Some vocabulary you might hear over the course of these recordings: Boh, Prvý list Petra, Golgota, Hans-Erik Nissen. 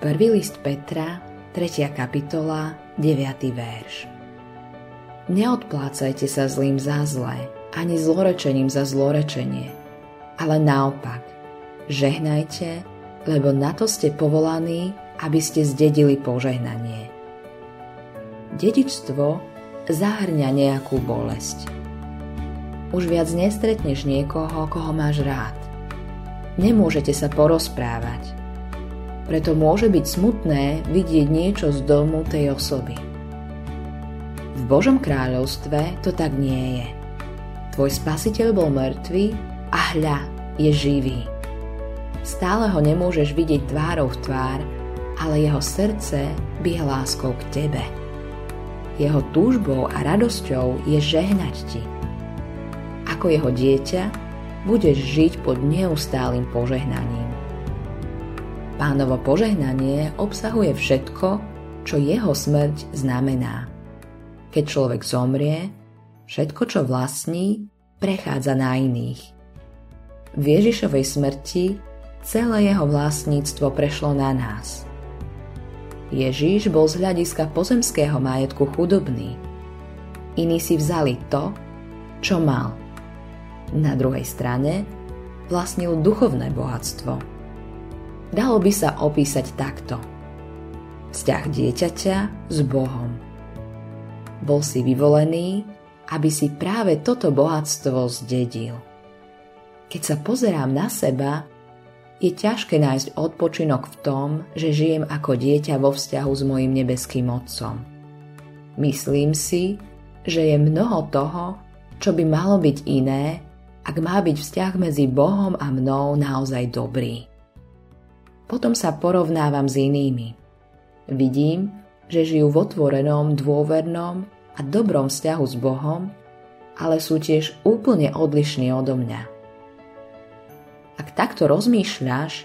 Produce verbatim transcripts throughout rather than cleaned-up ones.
Prvý list Petra, tretia kapitola, deviaty verš. Neodplácajte sa zlým za zlé, ani zlorečením za zlorečenie, ale naopak, žehnajte, lebo na to ste povolaní, aby ste zdedili požehnanie. Dedičstvo zahŕňa nejakú bolesť. Už viac nestretneš niekoho, koho máš rád. Nemôžete sa porozprávať. Preto môže byť smutné vidieť niečo z domu tej osoby. V Božom kráľovstve to tak nie je. Tvoj spasiteľ bol mŕtvy a hľa, je živý. Stále ho nemôžeš vidieť tvárou v tvár, ale jeho srdce bije láskou k tebe. Jeho túžbou a radosťou je žehnať ti. Ako jeho dieťa budeš žiť pod neustálym požehnaním. Pánovo požehnanie obsahuje všetko, čo jeho smrť znamená. Keď človek zomrie, všetko, čo vlastní, prechádza na iných. V Ježišovej smrti celé jeho vlastníctvo prešlo na nás. Ježiš bol z hľadiska pozemského majetku chudobný. Iní si vzali to, čo mal. Na druhej strane vlastnil duchovné bohatstvo. Dalo by sa opísať takto. Vzťah dieťaťa s Bohom. Bol si vyvolený, aby si práve toto bohatstvo zdedil. Keď sa pozerám na seba, je ťažké nájsť odpočinok v tom, že žijem ako dieťa vo vzťahu s mojim nebeským Otcom. Myslím si, že je mnoho toho, čo by malo byť iné, ak má byť vzťah medzi Bohom a mnou naozaj dobrý. Potom sa porovnávam s inými. Vidím, že žijú v otvorenom, dôvernom a dobrom vzťahu s Bohom, ale sú tiež úplne odlišní odo mňa. Ak takto rozmýšľaš,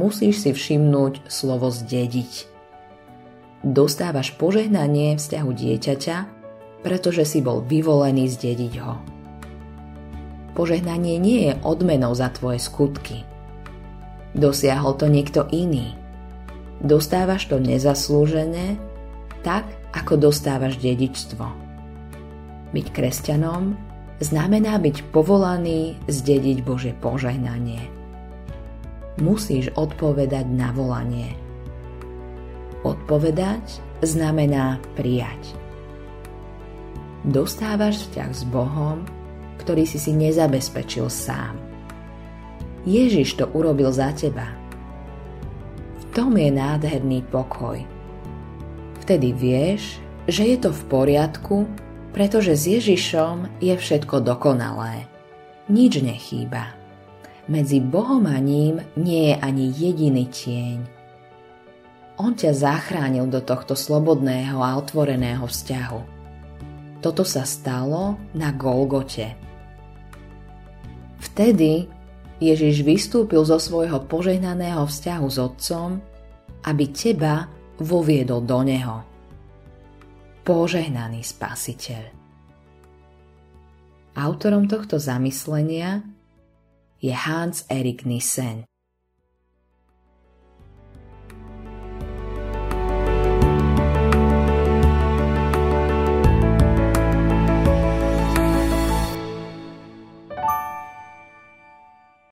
musíš si všimnúť slovo zdediť. Dostávaš požehnanie vzťahu dieťaťa, pretože si bol vyvolený zdediť ho. Požehnanie nie je odmenou za tvoje skutky. Dosiahol to niekto iný. Dostávaš to nezaslúžené, tak ako dostávaš dedičstvo. Byť kresťanom znamená byť povolaný zdediť Božie požehnanie. Musíš odpovedať na volanie. Odpovedať znamená prijať. Dostávaš vzťah s Bohom, ktorý si si nezabezpečil sám. Ježiš to urobil za teba. V tom je nádherný pokoj. Vtedy vieš, že je to v poriadku, pretože s Ježišom je všetko dokonalé. Nič nechýba. Medzi Bohom a ním nie je ani jediný tieň. On ťa zachránil do tohto slobodného a otvoreného vzťahu. Toto sa stalo na Golgote. Vtedy Ježiš vystúpil zo svojho požehnaného vzťahu s Otcom, aby teba voviedol do neho. Požehnaný Spasiteľ. Autorom tohto zamyslenia je Hans-Erik Nissen.